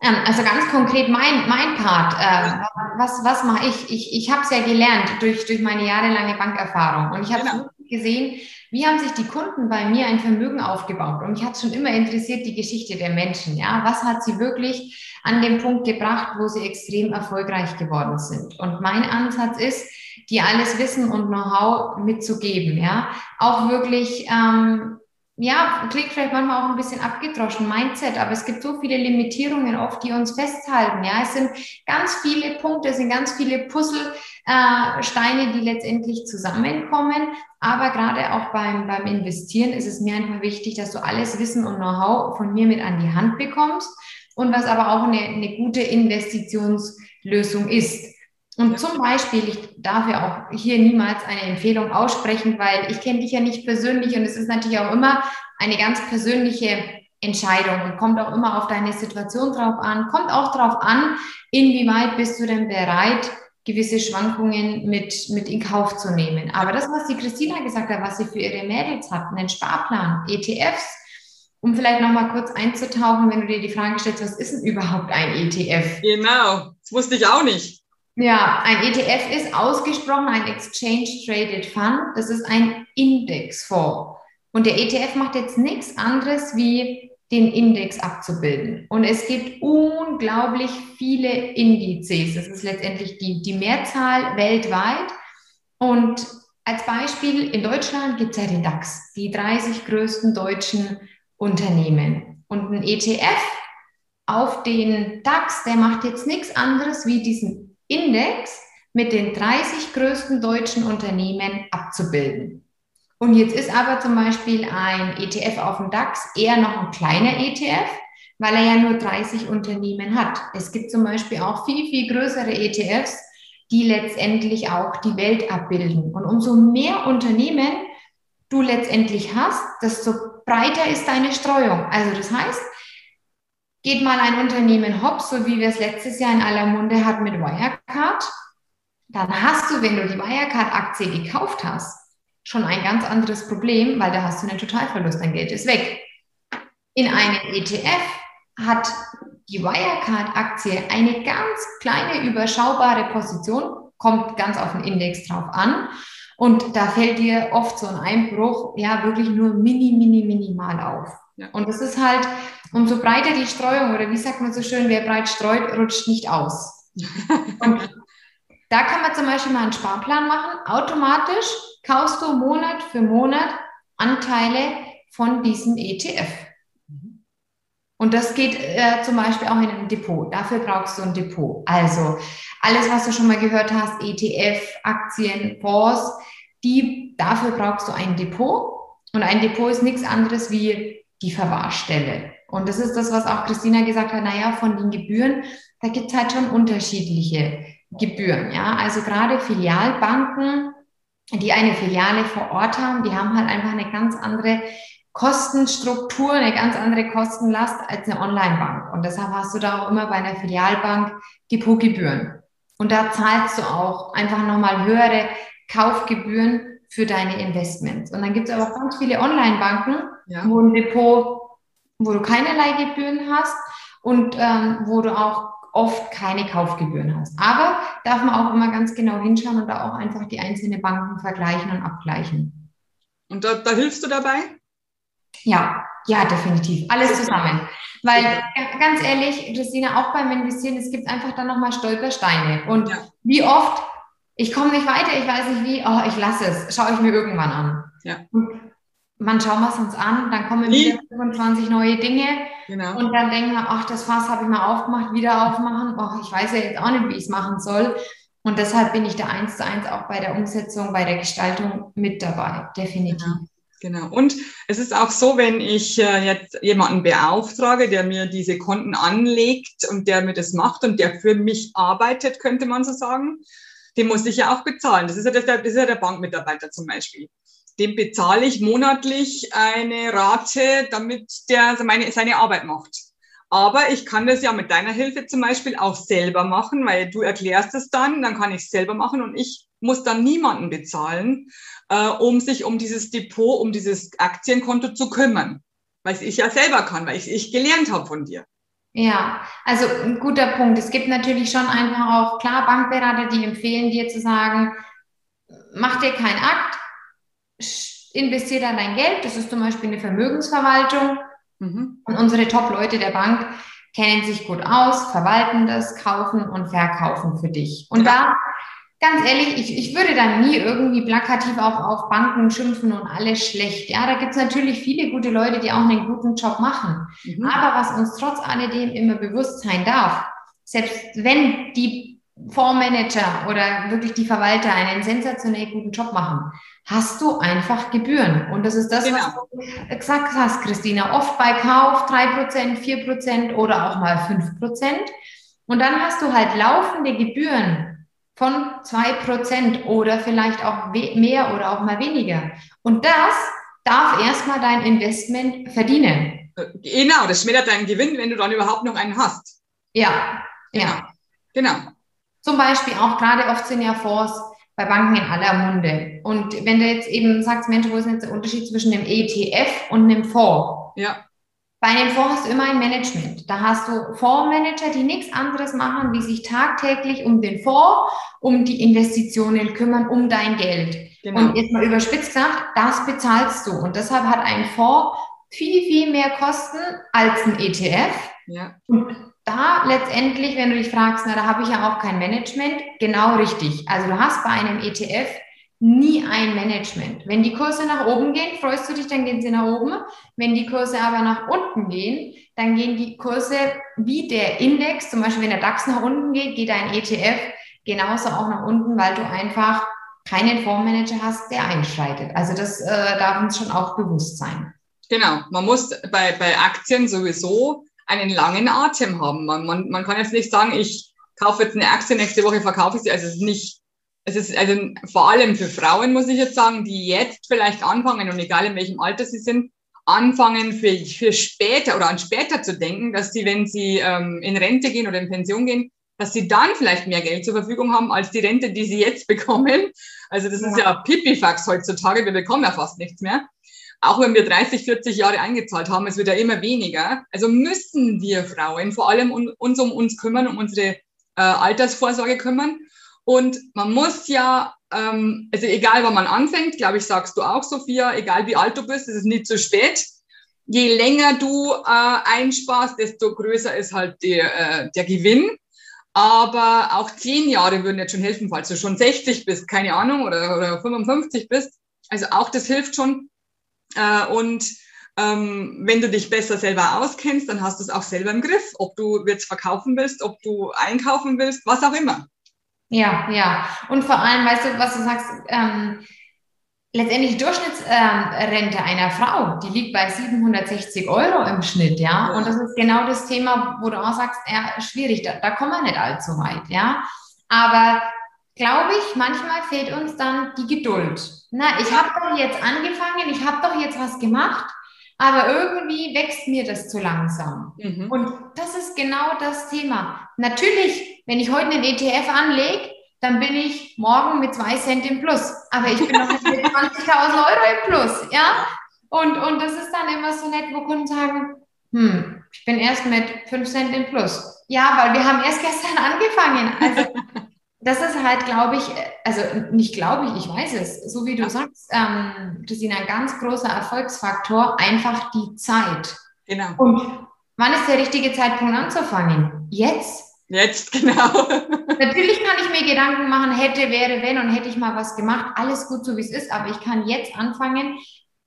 Also ganz konkret mein, mein Part, äh, was, was mache ich? Ich, ich habe es ja gelernt durch, durch meine jahrelange Bankerfahrung und ich habe genau. gesehen, wie haben sich die Kunden bei mir ein Vermögen aufgebaut und mich hat schon immer interessiert die Geschichte der Menschen, ja, was hat sie wirklich an den Punkt gebracht, wo sie extrem erfolgreich geworden sind und mein Ansatz ist, die alles Wissen und Know-how mitzugeben, ja, auch wirklich, ähm, ja, klingt vielleicht manchmal auch ein bisschen abgedroschen, Mindset, aber es gibt so viele Limitierungen oft, die uns festhalten, ja, es sind ganz viele Punkte, es sind ganz viele Puzzlesteine, die letztendlich zusammenkommen, aber gerade auch beim, beim Investieren ist es mir einfach wichtig, dass du alles Wissen und Know-how von mir mit an die Hand bekommst und was aber auch eine, eine gute Investitionslösung ist. Und zum Beispiel, ich darf ja auch hier niemals eine Empfehlung aussprechen, weil ich kenne dich ja nicht persönlich und es ist natürlich auch immer eine ganz persönliche Entscheidung und kommt auch immer auf deine Situation drauf an, kommt auch drauf an, inwieweit bist du denn bereit, gewisse Schwankungen mit, mit in Kauf zu nehmen. Aber das, was die Christina gesagt hat, was sie für ihre Mädels hat, einen Sparplan, E T Fs, um vielleicht nochmal kurz einzutauchen, wenn du dir die Frage stellst, was ist denn überhaupt ein E T F? Genau, das wusste ich auch nicht. Ja, ein E T F ist ausgesprochen ein Exchange Traded Fund. Das ist ein Indexfonds. Und der E T F macht jetzt nichts anderes, wie den Index abzubilden. Und es gibt unglaublich viele Indizes. Das ist letztendlich die, die Mehrzahl weltweit. Und als Beispiel in Deutschland gibt es ja den DAX, die dreißig größten deutschen Unternehmen. Und ein E T F auf den DAX, der macht jetzt nichts anderes, wie diesen Index mit den dreißig größten deutschen Unternehmen abzubilden. Und jetzt ist aber zum Beispiel ein E T F auf dem DAX eher noch ein kleiner E T F, weil er ja nur dreißig Unternehmen hat. Es gibt zum Beispiel auch viel, viel größere E T Fs, die letztendlich auch die Welt abbilden. Und umso mehr Unternehmen du letztendlich hast, desto breiter ist deine Streuung. Also das heißt, geht mal ein Unternehmen hops, so wie wir es letztes Jahr in aller Munde hatten mit Wirecard, dann hast du, wenn du die Wirecard-Aktie gekauft hast, schon ein ganz anderes Problem, weil da hast du einen Totalverlust, dein Geld ist weg. In einem E T F hat die Wirecard-Aktie eine ganz kleine, überschaubare Position, kommt ganz auf den Index drauf an und da fällt dir oft so ein Einbruch ja wirklich nur mini, mini, minimal auf. Ja. Und das ist halt, umso breiter die Streuung, oder wie sagt man so schön, wer breit streut, rutscht nicht aus. Und da kann man zum Beispiel mal einen Sparplan machen. Automatisch kaufst du Monat für Monat Anteile von diesem E T F. Und das geht äh, zum Beispiel auch in einem Depot. Dafür brauchst du ein Depot. Also alles, was du schon mal gehört hast, E T F, Aktien, Fonds, die, dafür brauchst du ein Depot. Und ein Depot ist nichts anderes wie die Verwahrstelle. Und das ist das, was auch Christina gesagt hat, naja, von den Gebühren, da gibt es halt schon unterschiedliche Gebühren. Ja? Also gerade Filialbanken, die eine Filiale vor Ort haben, die haben halt einfach eine ganz andere Kostenstruktur, eine ganz andere Kostenlast als eine Onlinebank. Und deshalb hast du da auch immer bei einer Filialbank Depotgebühren. Und da zahlst du auch einfach nochmal höhere Kaufgebühren für deine Investments. Und dann gibt es aber auch ganz viele Online-Banken, ja, wo ein Depot, wo du keinerlei Gebühren hast und ähm, wo du auch oft keine Kaufgebühren hast. Aber darf man auch immer ganz genau hinschauen und da auch einfach die einzelnen Banken vergleichen und abgleichen. Und da, da hilfst du dabei? Ja, ja, definitiv. Alles zusammen. Weil, ganz ehrlich, Christina, auch beim Investieren, es gibt einfach dann nochmal Stolpersteine. Und ja, wie oft ich komme nicht weiter, ich weiß nicht wie, oh, ich lasse es, schaue ich mir irgendwann an. Ja. man schauen wir es uns an, dann kommen wieder fünfundzwanzig neue Dinge, genau. Und dann denken wir, ach, das Fass habe ich mal aufgemacht, wieder aufmachen, ach, ich weiß ja jetzt auch nicht, wie ich es machen soll. Und deshalb bin ich da eins zu eins auch bei der Umsetzung, bei der Gestaltung mit dabei, definitiv. Genau. Genau. Und es ist auch so, wenn ich jetzt jemanden beauftrage, der mir diese Konten anlegt und der mir das macht und der für mich arbeitet, könnte man so sagen, den muss ich ja auch bezahlen. Das ist ja der, das ist ja der Bankmitarbeiter zum Beispiel. Dem bezahle ich monatlich eine Rate, damit der meine, seine Arbeit macht. Aber ich kann das ja mit deiner Hilfe zum Beispiel auch selber machen, weil du erklärst es dann, dann kann ich es selber machen und ich muss dann niemanden bezahlen, äh, um sich um dieses Depot, um dieses Aktienkonto zu kümmern, weil ich ja selber kann, weil ich ich gelernt habe von dir. Ja, also ein guter Punkt. Es gibt natürlich schon einfach auch, klar, Bankberater, die empfehlen dir zu sagen, mach dir keinen Akt, investier da dein Geld, das ist zum Beispiel eine Vermögensverwaltung, mhm. Und unsere Top-Leute der Bank kennen sich gut aus, verwalten das, kaufen und verkaufen für dich. Und ja. Da ganz ehrlich, ich, ich würde da nie irgendwie plakativ auch auf Banken schimpfen und alles schlecht. Ja, da gibt's natürlich viele gute Leute, die auch einen guten Job machen. Mhm. Aber was uns trotz alledem immer bewusst sein darf, selbst wenn die Fondsmanager oder wirklich die Verwalter einen sensationell guten Job machen, hast du einfach Gebühren. Und das ist das, genau. Was du gesagt hast, Christina, oft bei Kauf drei Prozent, vier Prozent oder auch mal fünf Prozent. Und dann hast du halt laufende Gebühren von zwei Prozent oder vielleicht auch mehr oder auch mal weniger. Und das darf erstmal dein Investment verdienen. Genau, das schmälert deinen Gewinn, wenn du dann überhaupt noch einen hast. Ja, genau. Ja. Genau. Zum Beispiel auch gerade oft sind ja Fonds bei Banken in aller Munde. Und wenn du jetzt eben sagst, Mensch, wo ist jetzt der Unterschied zwischen einem E T F und einem Fonds? Ja. Bei einem Fonds hast du immer ein Management. Da hast du Fondsmanager, die nichts anderes machen, wie sich tagtäglich um den Fonds, um die Investitionen kümmern, um dein Geld. Genau. Und jetzt mal überspitzt gesagt, das bezahlst du. Und deshalb hat ein Fonds viel, viel mehr Kosten als ein E T F. Ja. Und da letztendlich, wenn du dich fragst, na, da habe ich ja auch kein Management, genau richtig. Also du hast bei einem E T F nie ein Management. Wenn die Kurse nach oben gehen, freust du dich, dann gehen sie nach oben. Wenn die Kurse aber nach unten gehen, dann gehen die Kurse wie der Index, zum Beispiel wenn der DAX nach unten geht, geht ein E T F genauso auch nach unten, weil du einfach keinen Fondsmanager hast, der einschreitet. Also das äh, darf uns schon auch bewusst sein. Genau, man muss bei, bei Aktien sowieso einen langen Atem haben. Man, man, man kann jetzt nicht sagen, ich kaufe jetzt eine Aktie, nächste Woche verkaufe ich sie, also es ist nicht. Es ist also vor allem für Frauen, muss ich jetzt sagen, die jetzt vielleicht anfangen und egal in welchem Alter sie sind, anfangen für, für später oder an später zu denken, dass sie, wenn sie ähm, in Rente gehen oder in Pension gehen, dass sie dann vielleicht mehr Geld zur Verfügung haben als die Rente, die sie jetzt bekommen. Also das ist ja Pipifax heutzutage, wir bekommen ja fast nichts mehr. Auch wenn wir dreißig, vierzig Jahre eingezahlt haben, es wird ja immer weniger. Also müssen wir Frauen vor allem un, uns um uns kümmern, um unsere äh, Altersvorsorge kümmern. Und man muss ja, ähm, also egal wann man anfängt, glaube ich, sagst du auch, Sophia, egal wie alt du bist, es ist nie zu spät. Je länger du äh, einsparst, desto größer ist halt der, äh, der Gewinn. Aber auch zehn Jahre würden jetzt schon helfen, falls du schon sechzig bist, keine Ahnung, oder, oder fünfundfünfzig bist. Also auch das hilft schon. Äh, und ähm, wenn du dich besser selber auskennst, dann hast du es auch selber im Griff, ob du jetzt verkaufen willst, ob du einkaufen willst, was auch immer. Ja, ja. Und vor allem, weißt du, was du sagst, ähm, letztendlich die Durchschnittsrente ähm, einer Frau, die liegt bei siebenhundertsechzig Euro im Schnitt, ja. Und das ist genau das Thema, wo du auch sagst, ja, schwierig, da, da kommen wir nicht allzu weit, ja. Aber glaube ich, manchmal fehlt uns dann die Geduld. Na, ich habe doch jetzt angefangen, ich habe doch jetzt was gemacht, aber irgendwie wächst mir das zu langsam. Mhm. Und das ist genau das Thema. Natürlich, wenn ich heute einen E T F anlege, dann bin ich morgen mit zwei Cent im Plus. Aber ich bin noch nicht mit zwanzigtausend Euro im Plus. Ja? Und, und das ist dann immer so nett, wo Kunden sagen, hm, ich bin erst mit fünf Cent im Plus. Ja, weil wir haben erst gestern angefangen. Also das ist halt, glaube ich, also nicht glaube ich, ich weiß es, so wie du sagst, ähm, Christina, ein ganz großer Erfolgsfaktor, einfach die Zeit. Genau. Und wann ist der richtige Zeitpunkt anzufangen? Jetzt? Jetzt, genau. Natürlich kann ich mir Gedanken machen, hätte, wäre, wenn und hätte ich mal was gemacht, alles gut so, wie es ist, aber ich kann jetzt anfangen.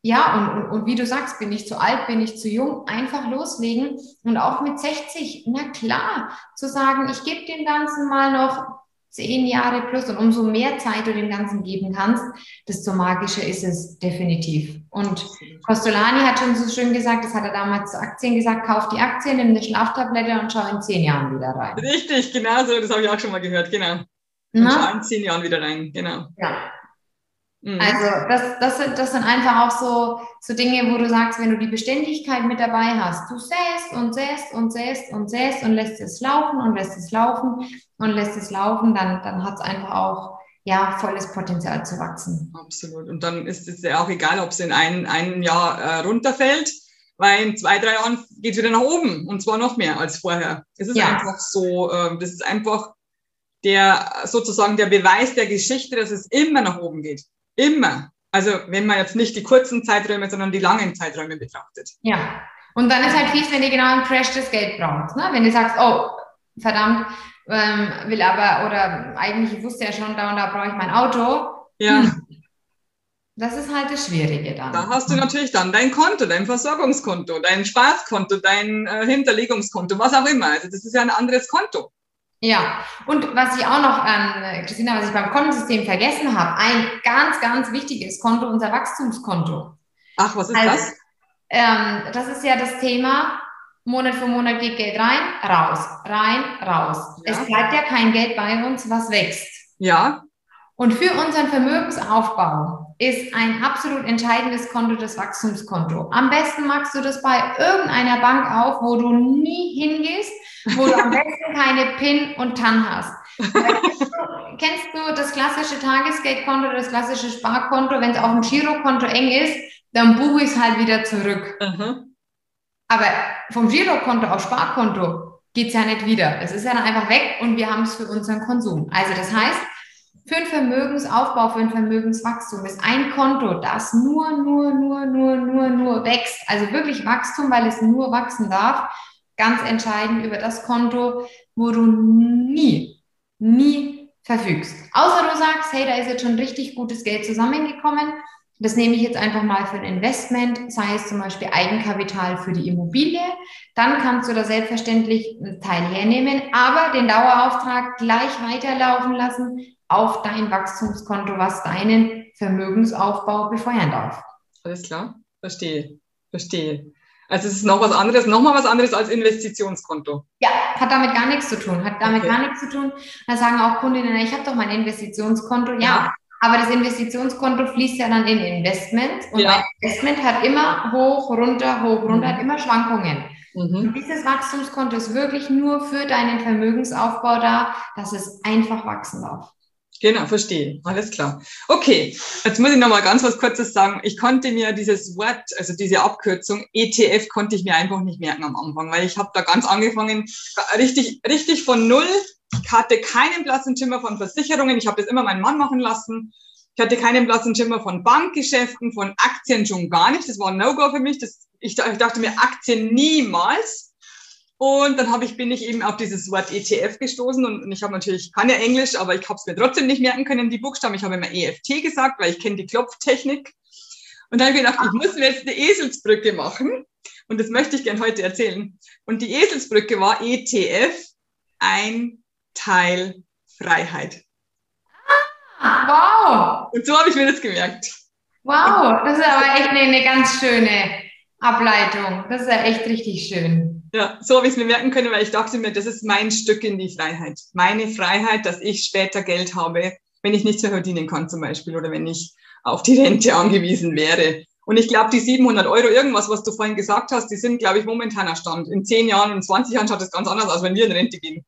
Ja, und, und, und wie du sagst, bin ich zu alt, bin ich zu jung, einfach loslegen und auch mit sechzig, na klar, zu sagen, ich gebe dem Ganzen mal noch zehn Jahre plus und umso mehr Zeit du dem Ganzen geben kannst, desto magischer ist es definitiv. Und Kostolany hat schon so schön gesagt, das hat er damals zu Aktien gesagt, kauf die Aktien, nimm eine Schlaftablette und schau in zehn Jahren wieder rein. Richtig, genau so, das habe ich auch schon mal gehört, genau. Und schau in zehn Jahren wieder rein, genau. Ja. Mhm. Also das, das, sind, das sind einfach auch so, so Dinge, wo du sagst, wenn du die Beständigkeit mit dabei hast, du säst und säst und säst und säst und lässt es laufen und lässt es laufen und lässt es laufen, dann, dann hat es einfach auch ja, volles Potenzial zu wachsen. Absolut. Und dann ist es ja auch egal, ob es in ein, einem Jahr äh, runterfällt, weil in zwei, drei Jahren geht es wieder nach oben und zwar noch mehr als vorher. Es ist ja einfach so, äh, das ist einfach der sozusagen der Beweis der Geschichte, dass es immer nach oben geht. Immer. Also wenn man jetzt nicht die kurzen Zeiträume, sondern die langen Zeiträume betrachtet. Ja. Und dann ist halt fies, wenn ihr genau einen Crash das Geld braucht. Ne? Wenn du sagst, oh, verdammt, ähm, will aber, oder eigentlich wusste ja schon, da und da brauche ich mein Auto. Ja. Hm. Das ist halt das Schwierige dann. Da hast du natürlich dann dein Konto, dein Versorgungskonto, dein Spaßkonto, dein äh, Hinterlegungskonto, was auch immer. Also das ist ja ein anderes Konto. Ja, und was ich auch noch an, Christina, was ich beim Kontensystem vergessen habe, ein ganz, ganz wichtiges Konto, unser Wachstumskonto. Ach, was ist also, das? Ähm, das ist ja das Thema, Monat für Monat geht Geld rein, raus, rein, raus. Ja. Es bleibt ja kein Geld bei uns, was wächst. Ja. Und für unseren Vermögensaufbau ist ein absolut entscheidendes Konto das Wachstumskonto. Am besten machst du das bei irgendeiner Bank auf, wo du nie hingehst, wo du am besten keine P I N und T A N hast. Kennst du, kennst du das klassische Tagesgeldkonto, das klassische Sparkonto? Wenn es auf dem Girokonto eng ist, dann buche ich es halt wieder zurück. Mhm. Aber vom Girokonto auf Sparkonto geht es ja nicht wieder. Es ist ja dann einfach weg und wir haben es für unseren Konsum. Also das heißt, für einen Vermögensaufbau, für ein Vermögenswachstum ist ein Konto, das nur, nur, nur, nur, nur, nur wächst. Also wirklich Wachstum, weil es nur wachsen darf. Ganz entscheidend über das Konto, wo du nie, nie verfügst. Außer du sagst, hey, da ist jetzt schon richtig gutes Geld zusammengekommen. Das nehme ich jetzt einfach mal für ein Investment, sei es zum Beispiel Eigenkapital für die Immobilie. Dann kannst du da selbstverständlich einen Teil hernehmen, aber den Dauerauftrag gleich weiterlaufen lassen auf dein Wachstumskonto, was deinen Vermögensaufbau befeuern darf. Alles klar, verstehe, verstehe. Also es ist noch was anderes, noch mal was anderes als Investitionskonto. Ja, hat damit gar nichts zu tun, hat damit okay. gar nichts zu tun. Da sagen auch Kundinnen, ich habe doch mein Investitionskonto. Ja, ja, aber das Investitionskonto fließt ja dann in Investment und ja. ein Investment hat immer hoch, runter, hoch, runter, mhm. hat immer Schwankungen. Mhm. Und dieses Wachstumskonto ist wirklich nur für deinen Vermögensaufbau da, dass es einfach wachsen darf. Genau, verstehe. Alles klar. Okay, jetzt muss ich noch mal ganz was Kurzes sagen. Ich konnte mir dieses Wort, also diese Abkürzung E T F, konnte ich mir einfach nicht merken am Anfang, weil ich habe da ganz angefangen, richtig richtig von null. Ich hatte keinen blassen Schimmer von Versicherungen. Ich habe das immer meinen Mann machen lassen. Ich hatte keinen blassen Schimmer von Bankgeschäften, von Aktien schon gar nicht. Das war ein No-Go für mich. Das, ich, ich dachte mir, Aktien niemals. Und dann habe ich, bin ich eben auf dieses Wort E T F gestoßen und ich habe natürlich, ich kann ja Englisch, aber ich habe es mir trotzdem nicht merken können, die Buchstaben. Ich habe immer E F T gesagt, weil ich kenne die Klopftechnik. Und dann habe ich gedacht, ich muss mir jetzt eine Eselsbrücke machen und das möchte ich gerne heute erzählen. Und die Eselsbrücke war E T F, ein Teil Freiheit. Wow! Und so habe ich mir das gemerkt. Wow, das ist aber echt eine, eine ganz schöne Ableitung. Das ist ja echt richtig schön. Ja, so habe ich es mir merken können, weil ich dachte mir, das ist mein Stück in die Freiheit. Meine Freiheit, dass ich später Geld habe, wenn ich nichts mehr verdienen kann zum Beispiel oder wenn ich auf die Rente angewiesen wäre. Und ich glaube, die siebenhundert Euro irgendwas, was du vorhin gesagt hast, die sind, glaube ich, momentaner Stand. In zehn Jahren und zwanzig Jahren schaut das ganz anders aus, wenn wir in Rente gehen.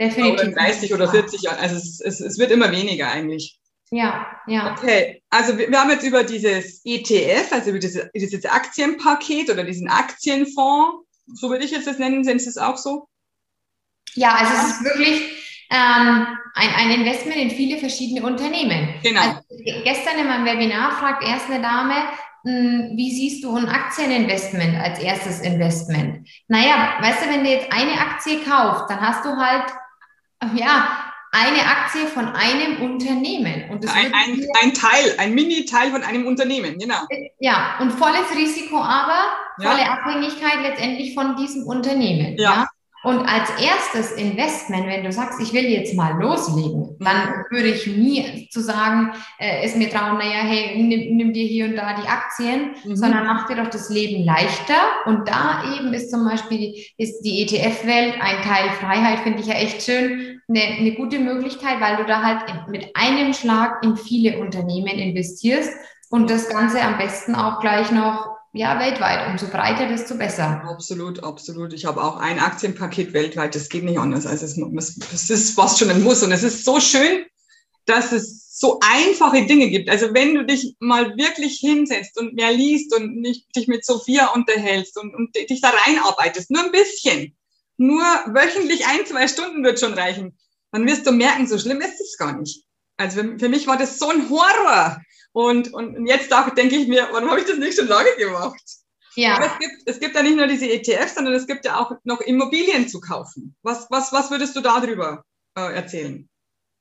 Definitiv. Oder in dreißig oder vierzig Jahren. Also es, es, es wird immer weniger eigentlich. Ja, ja. Okay, also wir, wir haben jetzt über dieses E T F, also über dieses, dieses Aktienpaket oder diesen Aktienfonds, so würde ich jetzt das nennen, sind es auch so? Ja, also es ist wirklich ähm, ein, ein Investment in viele verschiedene Unternehmen. Genau. Also gestern in meinem Webinar fragt erst eine Dame, mh, wie siehst du ein Aktieninvestment als erstes Investment? Naja, weißt du, wenn du jetzt eine Aktie kaufst, dann hast du halt, ja, eine Aktie von einem Unternehmen. Und das ein, ein, ein Teil, ein Mini-Teil von einem Unternehmen, genau. Ja, und volles Risiko aber, volle ja. Abhängigkeit letztendlich von diesem Unternehmen. Ja. ja. Und als erstes Investment, wenn du sagst, ich will jetzt mal loslegen, dann würde ich nie zu sagen, äh, es mir trauen, naja, hey, nimm, nimm dir hier und da die Aktien, mhm. sondern mach dir doch das Leben leichter. Und da eben ist zum Beispiel ist die E T F-Welt, ein Teil Freiheit, finde ich ja echt schön, eine, eine gute Möglichkeit, weil du da halt in, mit einem Schlag in viele Unternehmen investierst und das Ganze am besten auch gleich noch ja, weltweit. Umso breiter, desto besser. Absolut, absolut. Ich habe auch ein Aktienpaket weltweit. Das geht nicht anders. Also es, es ist fast schon ein Muss. Und es ist so schön, dass es so einfache Dinge gibt. Also wenn du dich mal wirklich hinsetzt und mehr liest und nicht, dich mit Sophia unterhältst und, und dich da reinarbeitest, nur ein bisschen, nur wöchentlich ein, zwei Stunden wird schon reichen, dann wirst du merken, so schlimm ist es gar nicht. Also für, für mich war das so ein Horror. Und, und jetzt auch, denke ich mir, warum habe ich das nicht schon lange gemacht? Ja. Aber es gibt, es gibt ja nicht nur diese E T Fs, sondern es gibt ja auch noch Immobilien zu kaufen. Was, was, was würdest du darüber äh, erzählen?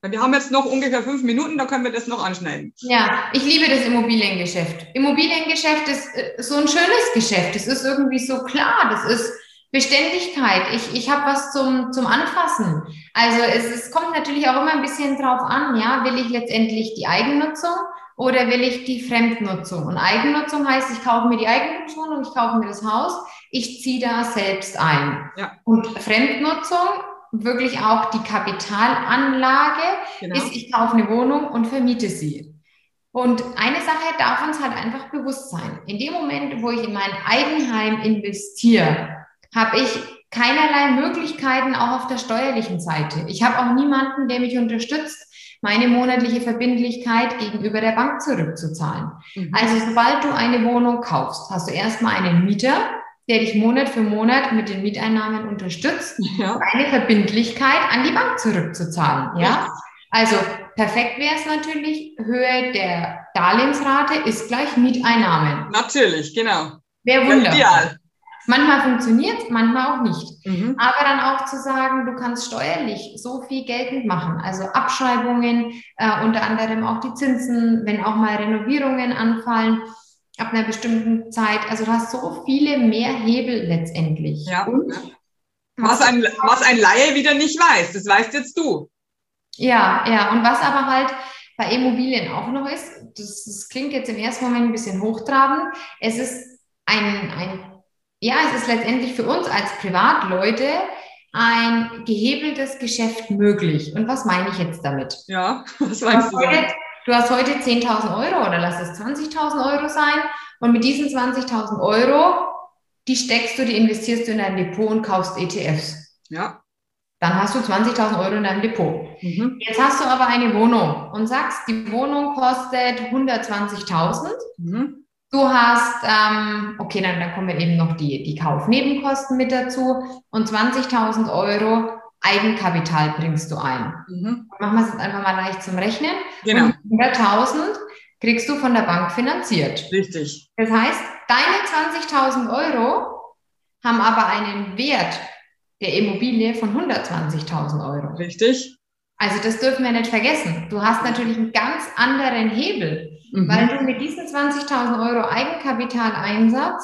Weil wir haben jetzt noch ungefähr fünf Minuten, da können wir das noch anschneiden. Ja, ich liebe das Immobiliengeschäft. Immobiliengeschäft ist äh, so ein schönes Geschäft. Es ist irgendwie so klar, das ist Beständigkeit. Ich, ich habe was zum, zum Anfassen. Also es, es kommt natürlich auch immer ein bisschen drauf an, ja, will ich letztendlich die Eigennutzung oder will ich die Fremdnutzung? Und Eigennutzung heißt, ich kaufe mir die Eigennutzung und ich kaufe mir das Haus. Ich ziehe da selbst ein. Ja. Und Fremdnutzung, wirklich auch die Kapitalanlage, genau. ist, ich kaufe eine Wohnung und vermiete sie. Und eine Sache darf uns halt einfach bewusst sein. In dem Moment, wo ich in mein Eigenheim investiere, habe ich keinerlei Möglichkeiten auch auf der steuerlichen Seite. Ich habe auch niemanden, der mich unterstützt, meine monatliche Verbindlichkeit gegenüber der Bank zurückzuzahlen. Mhm. Also sobald du eine Wohnung kaufst, hast du erstmal einen Mieter, der dich Monat für Monat mit den Mieteinnahmen unterstützt, ja. um eine Verbindlichkeit an die Bank zurückzuzahlen. Ja? Ja. Also perfekt wäre es natürlich, Höhe der Darlehensrate ist gleich Mieteinnahmen. Natürlich, genau. Wäre wunderbar. Manchmal funktioniert es, manchmal auch nicht. Mhm. Aber dann auch zu sagen, du kannst steuerlich so viel geltend machen. Also Abschreibungen, äh, unter anderem auch die Zinsen, wenn auch mal Renovierungen anfallen ab einer bestimmten Zeit. Also du hast so viele mehr Hebel letztendlich. Ja. Und, was, ein, was ein Laie wieder nicht weiß, das weißt jetzt du. Ja, ja. Und was aber halt bei Immobilien auch noch ist, das, das klingt jetzt im ersten Moment ein bisschen hochtrabend, es ist ein... ein Ja, es ist letztendlich für uns als Privatleute ein gehebeltes Geschäft möglich. Und was meine ich jetzt damit? Ja, was meinst du? Heute, du hast heute zehntausend Euro oder lass es zwanzigtausend Euro sein. Und mit diesen zwanzigtausend Euro, die steckst du, die investierst du in dein Depot und kaufst E T Fs. Ja. Dann hast du zwanzigtausend Euro in deinem Depot. Mhm. Jetzt hast du aber eine Wohnung und sagst, die Wohnung kostet hundertzwanzigtausend. Mhm. Du hast, ähm, okay, dann, dann kommen eben noch die, die Kaufnebenkosten mit dazu und zwanzigtausend Euro Eigenkapital bringst du ein. Mhm. Machen wir es jetzt einfach mal leicht zum Rechnen. Genau. hunderttausend kriegst du von der Bank finanziert. Richtig. Das heißt, deine zwanzigtausend Euro haben aber einen Wert der Immobilie von hundertzwanzigtausend Euro. Richtig. Also das dürfen wir nicht vergessen. Du hast natürlich einen ganz anderen Hebel. Mhm. Weil du mit diesen zwanzigtausend Euro Eigenkapitaleinsatz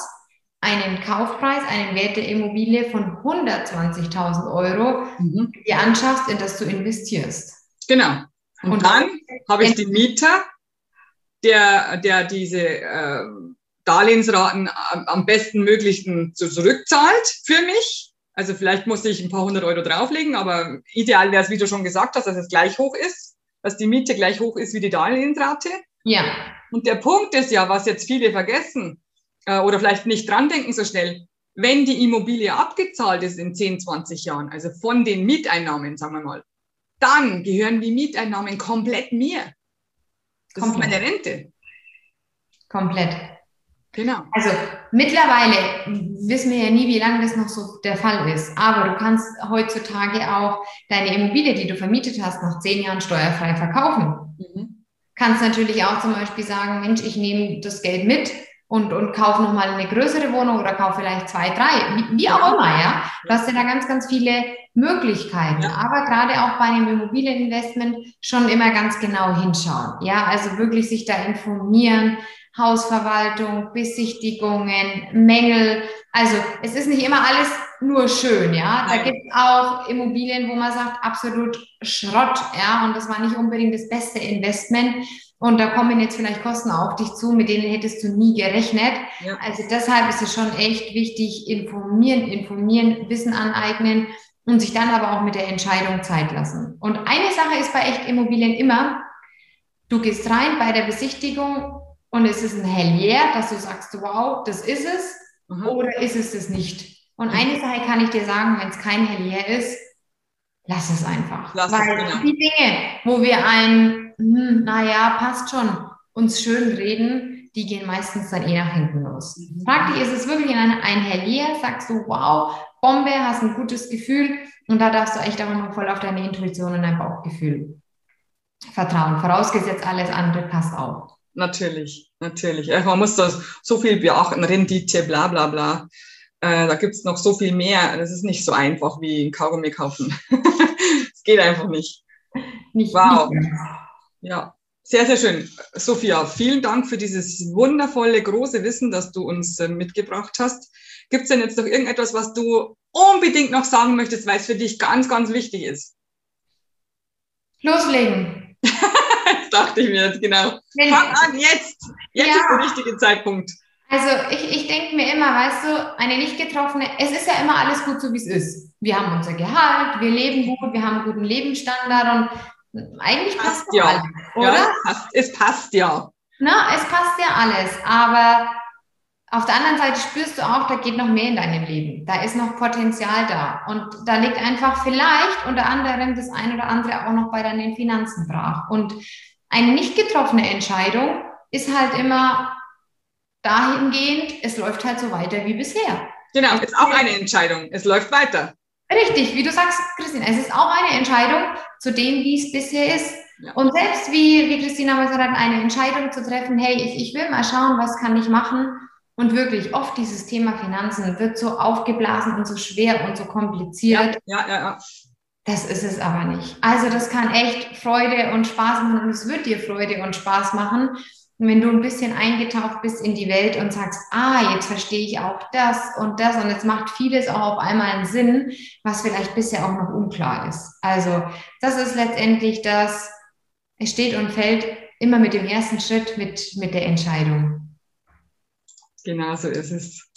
einen Kaufpreis, einen Wert der Immobilie von hundertzwanzigtausend Euro mhm. dir anschaffst, in das du investierst. Genau. Und, Und dann habe ich den Mieter, der, der diese äh, Darlehensraten am, am besten möglichen zurückzahlt für mich. Also vielleicht muss ich ein paar hundert Euro drauflegen, aber ideal wäre es, wie du schon gesagt hast, dass es gleich hoch ist, dass die Miete gleich hoch ist wie die Darlehensrate. Ja. Und der Punkt ist ja, was jetzt viele vergessen äh, oder vielleicht nicht dran denken so schnell, wenn die Immobilie abgezahlt ist in zehn, zwanzig Jahren, also von den Mieteinnahmen, sagen wir mal, dann gehören die Mieteinnahmen komplett mir. Das komplett. Ist meine Rente. Komplett. Genau. Also mittlerweile wissen wir ja nie, wie lange das noch so der Fall ist, aber du kannst heutzutage auch deine Immobilie, die du vermietet hast, nach zehn Jahren steuerfrei verkaufen. Mhm. Kannst natürlich auch zum Beispiel sagen, Mensch, ich nehme das Geld mit und, und kaufe nochmal eine größere Wohnung oder kaufe vielleicht zwei, drei, wie, wie auch immer, ja. Du hast ja da ganz, ganz viele Möglichkeiten, ja. Aber gerade auch bei einem Immobilieninvestment schon immer ganz genau hinschauen, ja. Also wirklich sich da informieren, Hausverwaltung, Besichtigungen, Mängel. Also es ist nicht immer alles nur schön, ja. Da gibt es auch Immobilien, wo man sagt, absolut Schrott, ja. Und das war nicht unbedingt das beste Investment. Und da kommen jetzt vielleicht Kosten auf dich zu, mit denen hättest du nie gerechnet. Ja. Also deshalb ist es schon echt wichtig, informieren, informieren, Wissen aneignen und sich dann aber auch mit der Entscheidung Zeit lassen. Und eine Sache ist bei Echtimmobilien immer, du gehst rein bei der Besichtigung und es ist ein Hell yeah, dass du sagst, wow, das ist es, mhm. oder ist es das nicht? Und eine Sache kann ich dir sagen, wenn es kein Hell yeah ist, lass es einfach. Lass Weil es, genau. die Dinge, wo wir ein, hm, naja, passt schon, uns schön reden, die gehen meistens dann eh nach hinten los. Mhm. Frag dich, ist es wirklich ein, ein Hell yeah? Sagst du, wow, Bombe, hast ein gutes Gefühl und da darfst du echt auch immer voll auf deine Intuition und dein Bauchgefühl vertrauen. Vorausgesetzt, alles andere passt auch. Natürlich, natürlich. Man muss das so viel beachten, Rendite, bla bla bla. Äh, da gibt's noch so viel mehr. Das ist nicht so einfach wie ein Kaugummi kaufen. Es geht einfach nicht. nicht wow. Nicht. Ja, sehr, sehr schön. Sophia, vielen Dank für dieses wundervolle, große Wissen, das du uns äh, mitgebracht hast. Gibt's denn jetzt noch irgendetwas, was du unbedingt noch sagen möchtest, weil es für dich ganz, ganz wichtig ist? Loslegen. Dachte ich mir, genau. Wenn, Fang an, jetzt! Jetzt ja, ist der richtige Zeitpunkt. Also ich, ich denke mir immer, weißt du, eine nicht getroffene, es ist ja immer alles gut so, wie es ist. Wir haben unser Gehalt, wir leben gut, wir haben einen guten Lebensstandard und eigentlich passt, passt ja alles, oder? Ja, es, passt, es passt ja. Na, es passt ja alles, aber auf der anderen Seite spürst du auch, da geht noch mehr in deinem Leben. Da ist noch Potenzial da und da liegt einfach vielleicht unter anderem das ein oder andere auch noch bei deinen Finanzen brach. Und eine nicht getroffene Entscheidung ist halt immer dahingehend, es läuft halt so weiter wie bisher. Genau, es ist auch eine Entscheidung, es läuft weiter. Richtig, wie du sagst, Christina, es ist auch eine Entscheidung zu dem, wie es bisher ist. Ja. Und selbst wie, wie Christina mal gesagt hat, eine Entscheidung zu treffen, hey, ich, ich will mal schauen, was kann ich machen. Und wirklich oft dieses Thema Finanzen wird so aufgeblasen und so schwer und so kompliziert. Ja, ja, ja. ja. Das ist es aber nicht. Also das kann echt Freude und Spaß machen und es wird dir Freude und Spaß machen. Und wenn du ein bisschen eingetaucht bist in die Welt und sagst, ah, jetzt verstehe ich auch das und das und jetzt macht vieles auch auf einmal einen Sinn, was vielleicht bisher auch noch unklar ist. Also das ist letztendlich das, es steht und fällt immer mit dem ersten Schritt, mit, mit der Entscheidung. Genau so ist es.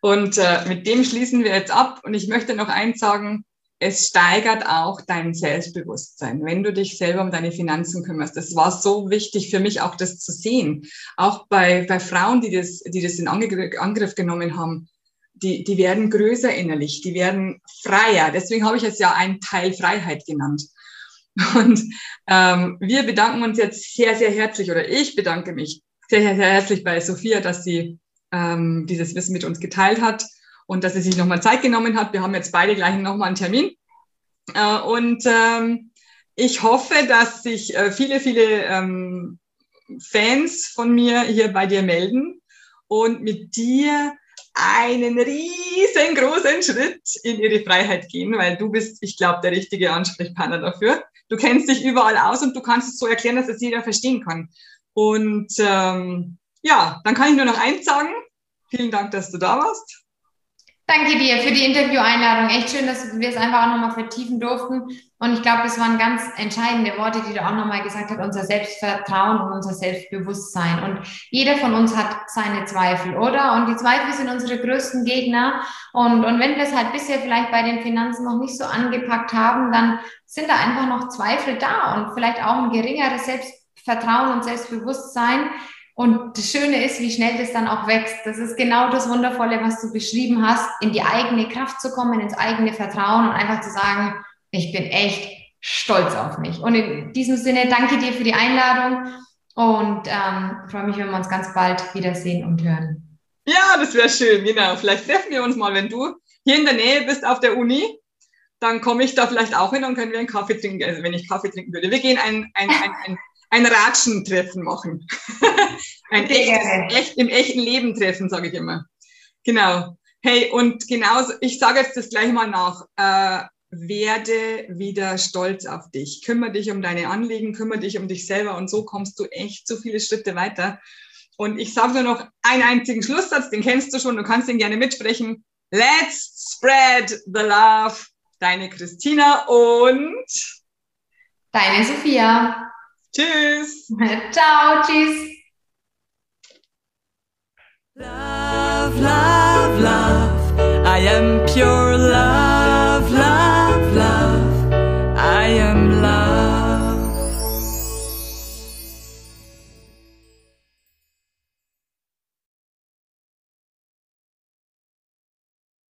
Und äh, mit dem schließen wir jetzt ab und ich möchte noch eins sagen, es steigert auch dein Selbstbewusstsein, wenn du dich selber um deine Finanzen kümmerst. Das war so wichtig für mich, auch das zu sehen. Auch bei, bei Frauen, die das, die das in Angriff, Angriff genommen haben, die, die werden größer innerlich, die werden freier. Deswegen habe ich es ja einen Teil Freiheit genannt. Und ähm, wir bedanken uns jetzt sehr, sehr herzlich, oder ich bedanke mich sehr, sehr, sehr herzlich bei Sophia, dass sie ähm, dieses Wissen mit uns geteilt hat. Und dass sie sich nochmal Zeit genommen hat. Wir haben jetzt beide gleich nochmal einen Termin. Und ich hoffe, dass sich viele, viele Fans von mir hier bei dir melden und mit dir einen riesengroßen Schritt in ihre Freiheit gehen, weil du bist, ich glaube, der richtige Ansprechpartner dafür. Du kennst dich überall aus und du kannst es so erklären, dass es jeder verstehen kann. Und ähm, ja, dann kann ich nur noch eins sagen. Vielen Dank, dass du da warst. Danke dir für die Interview-Einladung. Echt schön, dass wir es einfach auch nochmal vertiefen durften. Und ich glaube, das waren ganz entscheidende Worte, die du auch nochmal gesagt hast, unser Selbstvertrauen und unser Selbstbewusstsein. Und jeder von uns hat seine Zweifel, oder? Und die Zweifel sind unsere größten Gegner. Und, und wenn wir es halt bisher vielleicht bei den Finanzen noch nicht so angepackt haben, dann sind da einfach noch Zweifel da und vielleicht auch ein geringeres Selbstvertrauen und Selbstbewusstsein. Und das Schöne ist, wie schnell das dann auch wächst. Das ist genau das Wundervolle, was du beschrieben hast, in die eigene Kraft zu kommen, ins eigene Vertrauen und einfach zu sagen, ich bin echt stolz auf mich. Und in diesem Sinne danke dir für die Einladung und ähm, freue mich, wenn wir uns ganz bald wiedersehen und hören. Ja, das wäre schön, genau. Vielleicht treffen wir uns mal, wenn du hier in der Nähe bist auf der Uni. Dann komme ich da vielleicht auch hin und können wir einen Kaffee trinken, also wenn ich Kaffee trinken würde. Wir gehen ein, ein, ein, ein ein Ratschen-Treffen machen. ein echtes, echt, im echten Leben treffen, sage ich immer. Genau. Hey, und genauso, ich sage jetzt das gleich mal nach. Äh, werde wieder stolz auf dich. Kümmere dich um deine Anliegen, kümmere dich um dich selber und so kommst du echt so viele Schritte weiter. Und ich sage nur noch einen einzigen Schlusssatz, den kennst du schon, du kannst ihn gerne mitsprechen. Let's spread the love. Deine Christina und deine Sophia. Tschüss. Ciao, tschüss. Love, love, love. I am pure love.